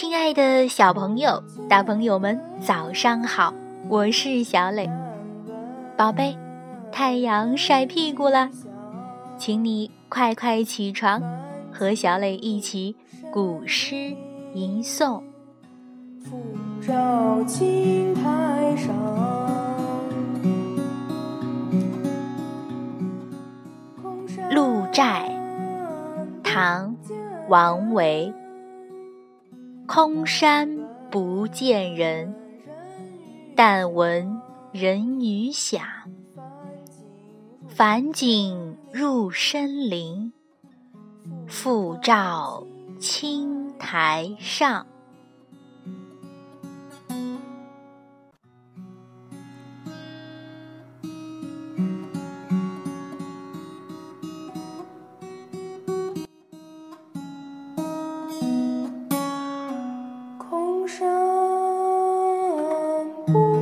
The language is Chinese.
亲爱的小朋友、大朋友们，早上好，我是小磊。宝贝，太阳晒屁股了，请你快快起床，和小磊一起古诗吟诵。复照青苔上，鹿柴，唐，王维。空山不见人，但闻人语响。返景入深林，复照青苔上。空山不见人。